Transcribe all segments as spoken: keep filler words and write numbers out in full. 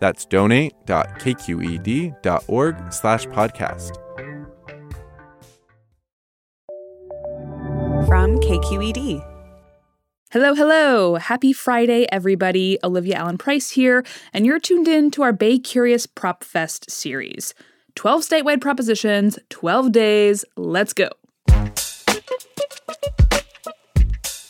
That's donate.kqed.org slash podcast. From K Q E D. Hello, hello. Happy Friday, everybody. Olivia Allen-Price here, and you're tuned in to our Bay Curious Prop Fest series. twelve statewide propositions, twelve days. Let's go.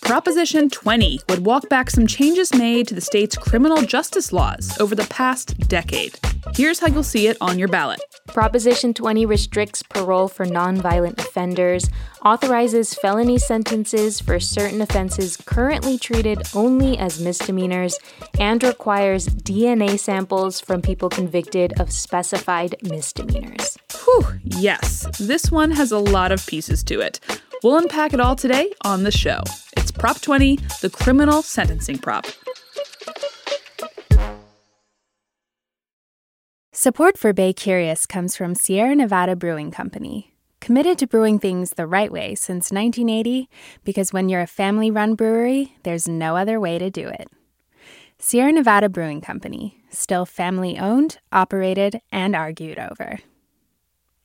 Proposition twenty would walk back some changes made to the state's criminal justice laws over the past decade. Here's how you'll see it on your ballot. Proposition twenty restricts parole for nonviolent offenders, authorizes felony sentences for certain offenses currently treated only as misdemeanors, and requires D N A samples from people convicted of specified misdemeanors. Whew, yes. This one has a lot of pieces to it. We'll unpack it all today on the show. It's Prop twenty, the criminal sentencing prop. Support for Bay Curious comes from Sierra Nevada Brewing Company, committed to brewing things the right way since nineteen eighty, because when you're a family-run brewery, there's no other way to do it. Sierra Nevada Brewing Company, still family-owned, operated, and argued over.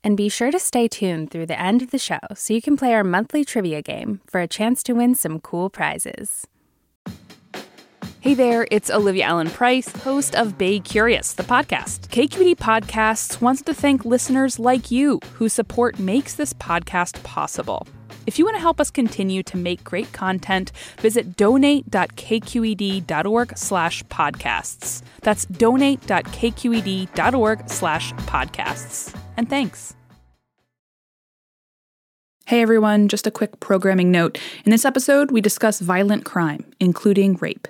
And be sure to stay tuned through the end of the show so you can play our monthly trivia game for a chance to win some cool prizes. Hey there, it's Olivia Allen-Price, host of Bay Curious, the podcast. K Q E D Podcasts wants to thank listeners like you whose support makes this podcast possible. If you want to help us continue to make great content, visit donate.kqed.org slash podcasts. That's donate.kqed.org slash podcasts. And thanks. Hey everyone, just a quick programming note. In this episode, we discuss violent crime, including rape.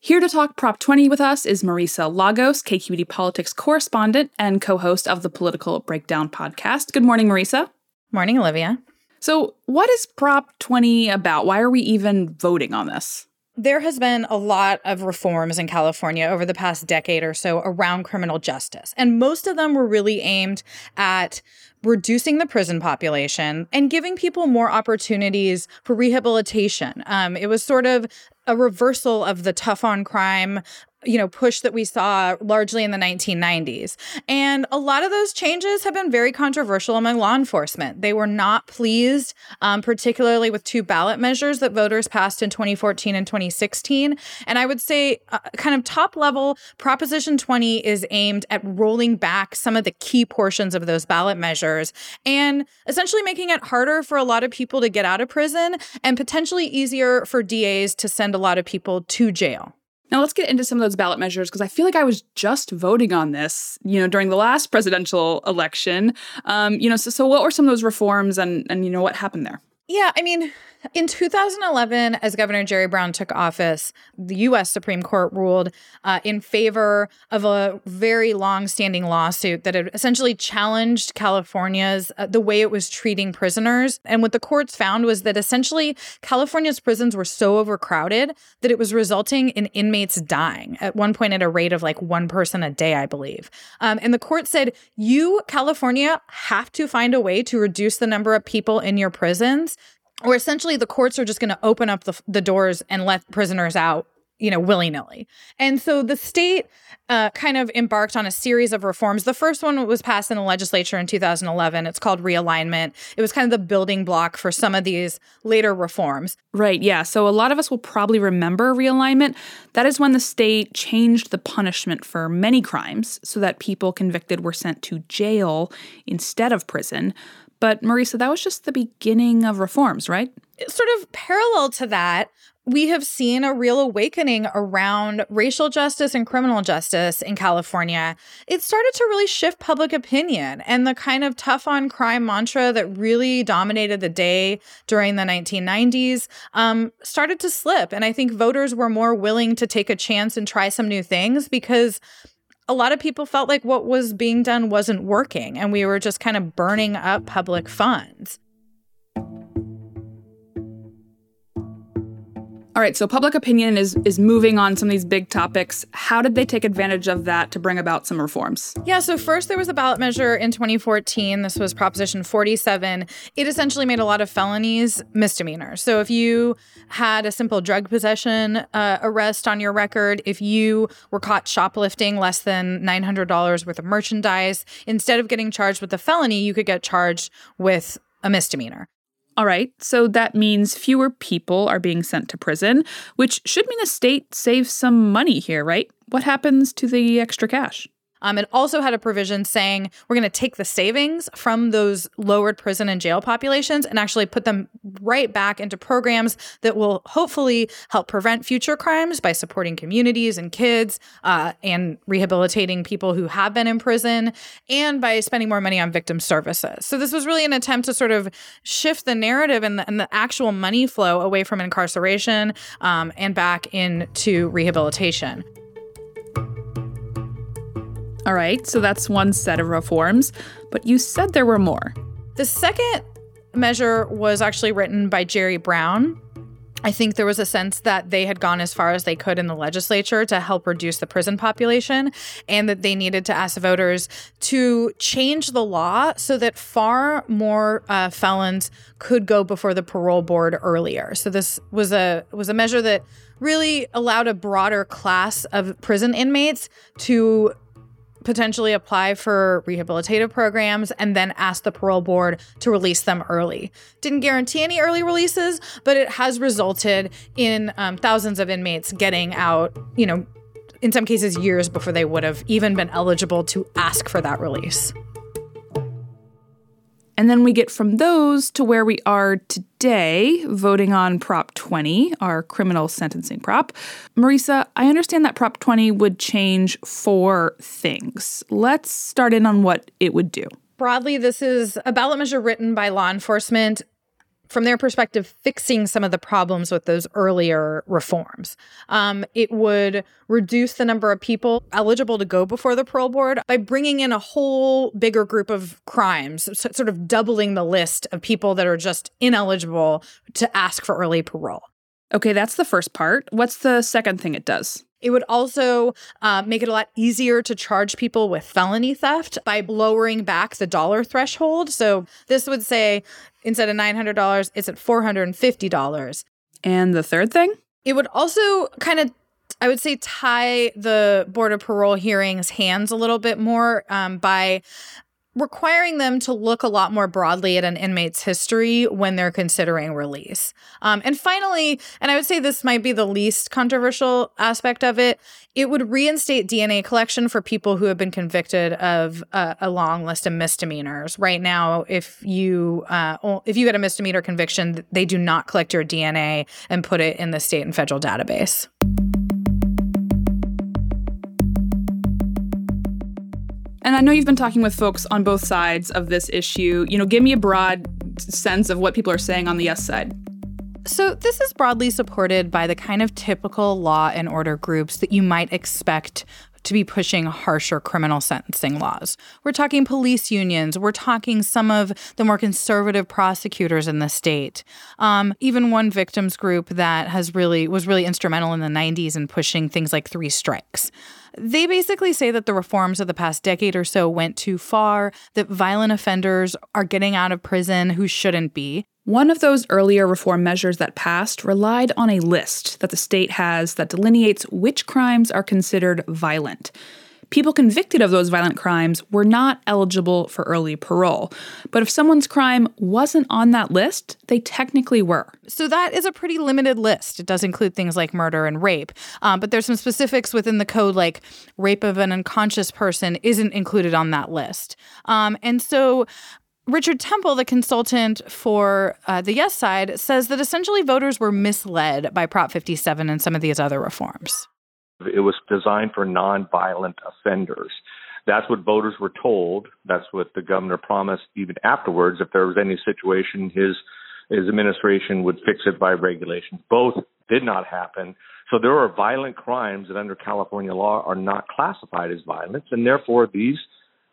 Here to talk Prop twenty with us is Marisa Lagos, K Q E D Politics correspondent and co-host of the Political Breakdown podcast. Good morning, Marisa. Morning, Olivia. So what is Prop twenty about? Why are we even voting on this? There has been a lot of reforms in California over the past decade or so around criminal justice, and most of them were really aimed at reducing the prison population and giving people more opportunities for rehabilitation. Um, it was sort of a reversal of the tough on crime, you know, push that we saw largely in the nineteen nineties. And a lot of those changes have been very controversial among law enforcement. They were not pleased, um, particularly with two ballot measures that voters passed in twenty fourteen and twenty sixteen. And I would say uh, kind of top level, Proposition twenty is aimed at rolling back some of the key portions of those ballot measures and essentially making it harder for a lot of people to get out of prison and potentially easier for D As to send a lot of people to jail. Now, let's get into some of those ballot measures, because I feel like I was just voting on this, you know, during the last presidential election. Um, you know, so, so what were some of those reforms and, and, you know, what happened there? Yeah, I mean, in two thousand eleven, as Governor Jerry Brown took office, the U S Supreme Court ruled uh, in favor of a very long-standing lawsuit that had essentially challenged California's, uh, the way it was treating prisoners. And what the courts found was that essentially California's prisons were so overcrowded that it was resulting in inmates dying, at one point at a rate of like one person a day, I believe. Um, and the court said, you, California, have to find a way to reduce the number of people in your prisons, or essentially the courts are just going to open up the, the doors and let prisoners out, you know, willy-nilly. And so the state uh, kind of embarked on a series of reforms. The first one was passed in the legislature in two thousand eleven. It's called realignment. It was kind of the building block for some of these later reforms. Right, yeah. So a lot of us will probably remember realignment. That is when the state changed the punishment for many crimes so that people convicted were sent to jail instead of prison. But, Marisa, that was just the beginning of reforms, right? Sort of parallel to that, we have seen a real awakening around racial justice and criminal justice in California. It started to really shift public opinion, and the kind of tough on crime mantra that really dominated the day during the nineteen nineties um, started to slip. And I think voters were more willing to take a chance and try some new things because a lot of people felt like what was being done wasn't working, and we were just kind of burning up public funds. All right, so public opinion is is moving on some of these big topics. How did they take advantage of that to bring about some reforms? Yeah, so first there was a ballot measure in twenty fourteen. This was Proposition forty-seven. It essentially made a lot of felonies misdemeanors. So if you had a simple drug possession uh, arrest on your record, if you were caught shoplifting less than nine hundred dollars worth of merchandise, instead of getting charged with a felony, you could get charged with a misdemeanor. All right, so that means fewer people are being sent to prison, which should mean the state saves some money here, right? What happens to the extra cash? Um, it also had a provision saying we're going to take the savings from those lowered prison and jail populations and actually put them right back into programs that will hopefully help prevent future crimes by supporting communities and kids uh, and rehabilitating people who have been in prison and by spending more money on victim services. So this was really an attempt to sort of shift the narrative and the, and the actual money flow away from incarceration um, and back into rehabilitation. All right, so that's one set of reforms, but you said there were more. The second measure was actually written by Jerry Brown. I think there was a sense that they had gone as far as they could in the legislature to help reduce the prison population and that they needed to ask voters to change the law so that far more uh, felons could go before the parole board earlier. So this was a was a measure that really allowed a broader class of prison inmates to potentially apply for rehabilitative programs and then ask the parole board to release them early. Didn't guarantee any early releases, but it has resulted in um, thousands of inmates getting out, you know, in some cases years before they would have even been eligible to ask for that release. And then we get from those to where we are today, voting on Prop twenty, our criminal sentencing prop. Marisa, I understand that Prop twenty would change four things. Let's start in on what it would do. Broadly, this is a ballot measure written by law enforcement, from their perspective, fixing some of the problems with those earlier reforms. Um, it would reduce the number of people eligible to go before the parole board by bringing in a whole bigger group of crimes, so sort of doubling the list of people that are just ineligible to ask for early parole. Okay, that's the first part. What's the second thing it does? It would also uh, make it a lot easier to charge people with felony theft by lowering back the dollar threshold. So this would say instead of nine hundred dollars, it's at four hundred fifty dollars. And the third thing? It would also kind of, I would say, tie the Board of Parole hearings' hands a little bit more um, by requiring them to look a lot more broadly at an inmate's history when they're considering release. Um, and finally, and I would say this might be the least controversial aspect of it, it would reinstate D N A collection for people who have been convicted of uh, a long list of misdemeanors. Right now, if you uh, if you get a misdemeanor conviction, they do not collect your D N A and put it in the state and federal database. And I know you've been talking with folks on both sides of this issue. You know, give me a broad sense of what people are saying on the yes side. So this is broadly supported by the kind of typical law and order groups that you might expect to be pushing harsher criminal sentencing laws. We're talking police unions. We're talking some of the more conservative prosecutors in the state. Um, even one victims group that has really was really instrumental in the nineties in pushing things like three strikes. They basically say that the reforms of the past decade or so went too far, that violent offenders are getting out of prison who shouldn't be. One of those earlier reform measures that passed relied on a list that the state has that delineates which crimes are considered violent. People convicted of those violent crimes were not eligible for early parole. But if someone's crime wasn't on that list, they technically were. So that is a pretty limited list. It does include things like murder and rape. Um, but there's some specifics within the code, like rape of an unconscious person isn't included on that list. Um, and so Richard Temple, the consultant for uh, the Yes side, says that essentially voters were misled by Prop fifty-seven and some of these other reforms. It was designed for nonviolent offenders. That's what voters were told. That's what the governor promised even afterwards. If there was any situation, his his administration would fix it by regulations. Both did not happen. So there are violent crimes that under California law are not classified as violence, and therefore these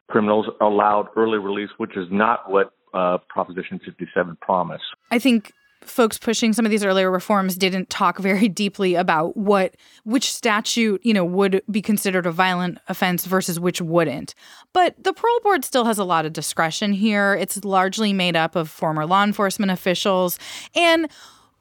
criminals are allowed early release, which is not what uh, Proposition fifty-seven promised. I think folks pushing some of these earlier reforms didn't talk very deeply about what which statute, you know, would be considered a violent offense versus which wouldn't. But the parole board still has a lot of discretion here. It's largely made up of former law enforcement officials. And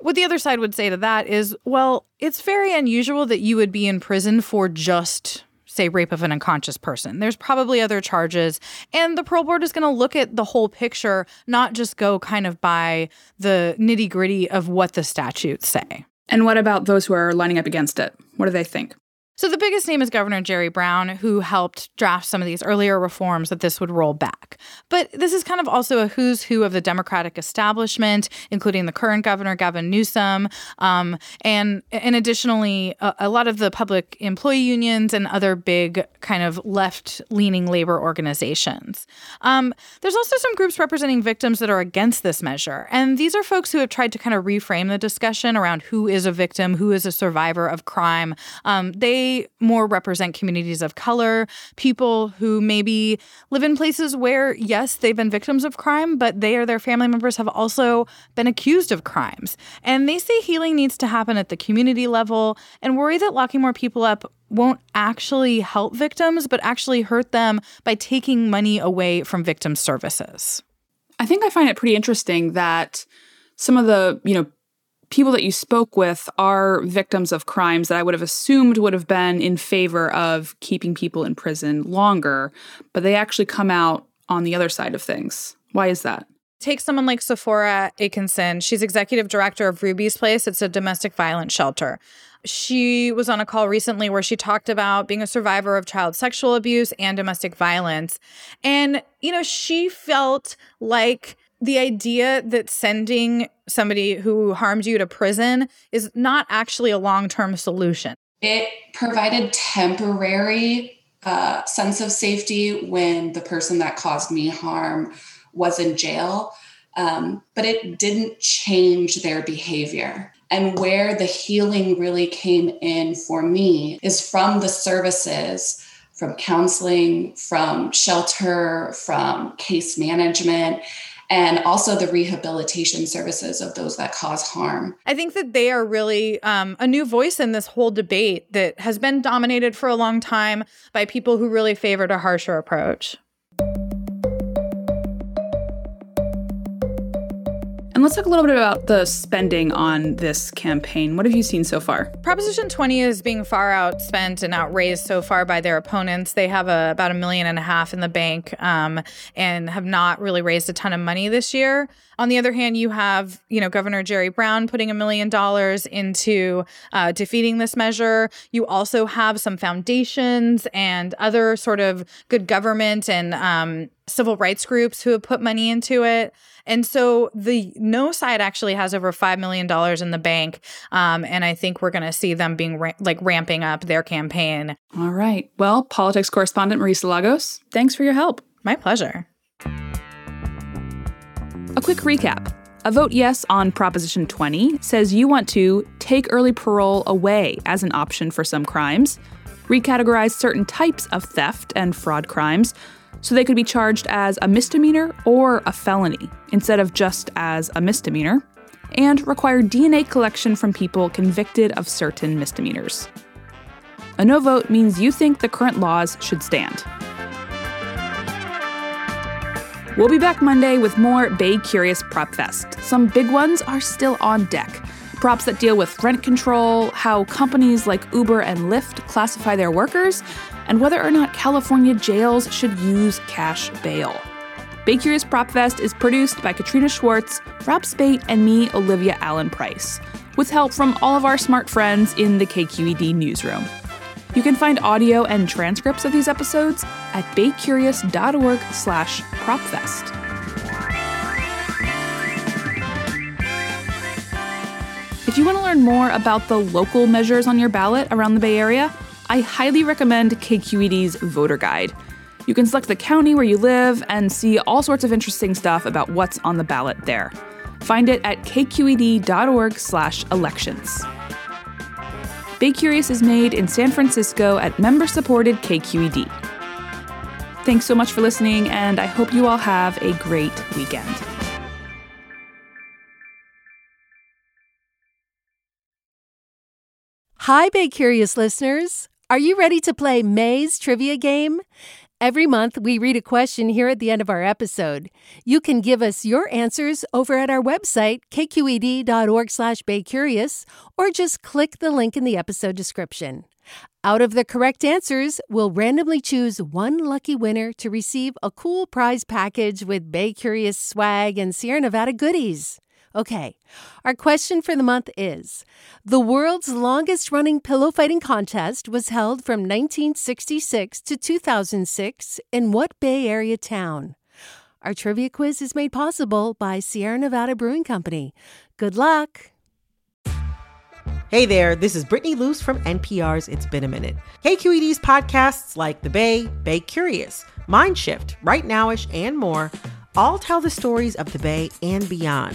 what the other side would say to that is, well, it's very unusual that you would be in prison for just, say, rape of an unconscious person. There's probably other charges. And the parole board is going to look at the whole picture, not just go kind of by the nitty-gritty of what the statutes say. And what about those who are lining up against it? What do they think? So the biggest name is Governor Jerry Brown, who helped draft some of these earlier reforms that this would roll back. But this is kind of also a who's who of the Democratic establishment, including the current governor, Gavin Newsom, um, and and additionally, a, a lot of the public employee unions and other big kind of left-leaning labor organizations. Um, there's also some groups representing victims that are against this measure. And these are folks who have tried to kind of reframe the discussion around who is a victim, who is a survivor of crime. Um, they They more represent communities of color, people who maybe live in places where, yes, they've been victims of crime, but they or their family members have also been accused of crimes. And they say healing needs to happen at the community level and worry that locking more people up won't actually help victims, but actually hurt them by taking money away from victim services. I think I find it pretty interesting that some of the, you know, people that you spoke with are victims of crimes that I would have assumed would have been in favor of keeping people in prison longer, but they actually come out on the other side of things. Why is that? Take someone like Sephora Akinson. She's executive director of Ruby's Place. It's a domestic violence shelter. She was on a call recently where she talked about being a survivor of child sexual abuse and domestic violence. And, you know, she felt like the idea that sending somebody who harmed you to prison is not actually a long-term solution. It provided temporary uh, sense of safety when the person that caused me harm was in jail, um, but it didn't change their behavior. And where the healing really came in for me is from the services, from counseling, from shelter, from case management, and also the rehabilitation services of those that cause harm. I think that they are really um, a new voice in this whole debate that has been dominated for a long time by people who really favored a harsher approach. And let's talk a little bit about the spending on this campaign. What have you seen so far? Proposition twenty is being far outspent and outraised so far by their opponents. They have a, about a million and a half in the bank um, and have not really raised a ton of money this year. On the other hand, you have, you know, Governor Jerry Brown putting a million dollars into uh, defeating this measure. You also have some foundations and other sort of good government and um, civil rights groups who have put money into it. And so the no side actually has over five million dollars in the bank. Um, and I think we're going to see them being ra- like ramping up their campaign. All right. Well, politics correspondent Marisa Lagos, thanks for your help. My pleasure. A quick recap. A vote yes on Proposition twenty says you want to take early parole away as an option for some crimes, recategorize certain types of theft and fraud crimes so they could be charged as a misdemeanor or a felony instead of just as a misdemeanor, and require D N A collection from people convicted of certain misdemeanors. A no vote means you think the current laws should stand. We'll be back Monday with more Bay Curious Prop Fest. Some big ones are still on deck. Props that deal with rent control, how companies like Uber and Lyft classify their workers, and whether or not California jails should use cash bail. Bay Curious Prop Fest is produced by Katrina Schwartz, Rob Speight, and me, Olivia Allen-Price, with help from all of our smart friends in the K Q E D newsroom. You can find audio and transcripts of these episodes at baycurious.org slash propfest. If you want to learn more about the local measures on your ballot around the Bay Area, I highly recommend K Q E D's Voter Guide. You can select the county where you live and see all sorts of interesting stuff about what's on the ballot there. Find it at kqed.org slash elections. Bay Curious is made in San Francisco at member-supported K Q E D. Thanks so much for listening, and I hope you all have a great weekend. Hi, Bay Curious listeners. Are you ready to play May's Trivia Game? Every month, we read a question here at the end of our episode. You can give us your answers over at our website, k q e d dot org slash bay curious, or just click the link in the episode description. Out of the correct answers, we'll randomly choose one lucky winner to receive a cool prize package with Bay Curious swag and Sierra Nevada goodies. Okay, our question for the month is, the world's longest-running pillow fighting contest was held from nineteen sixty-six to two thousand six in what Bay Area town? Our trivia quiz is made possible by Sierra Nevada Brewing Company. Good luck! Hey there, this is Brittany Luce from N P R's It's Been a Minute. K Q E D's podcasts like The Bay, Bay Curious, Mind Shift, Right Nowish, and more all tell the stories of the Bay and beyond,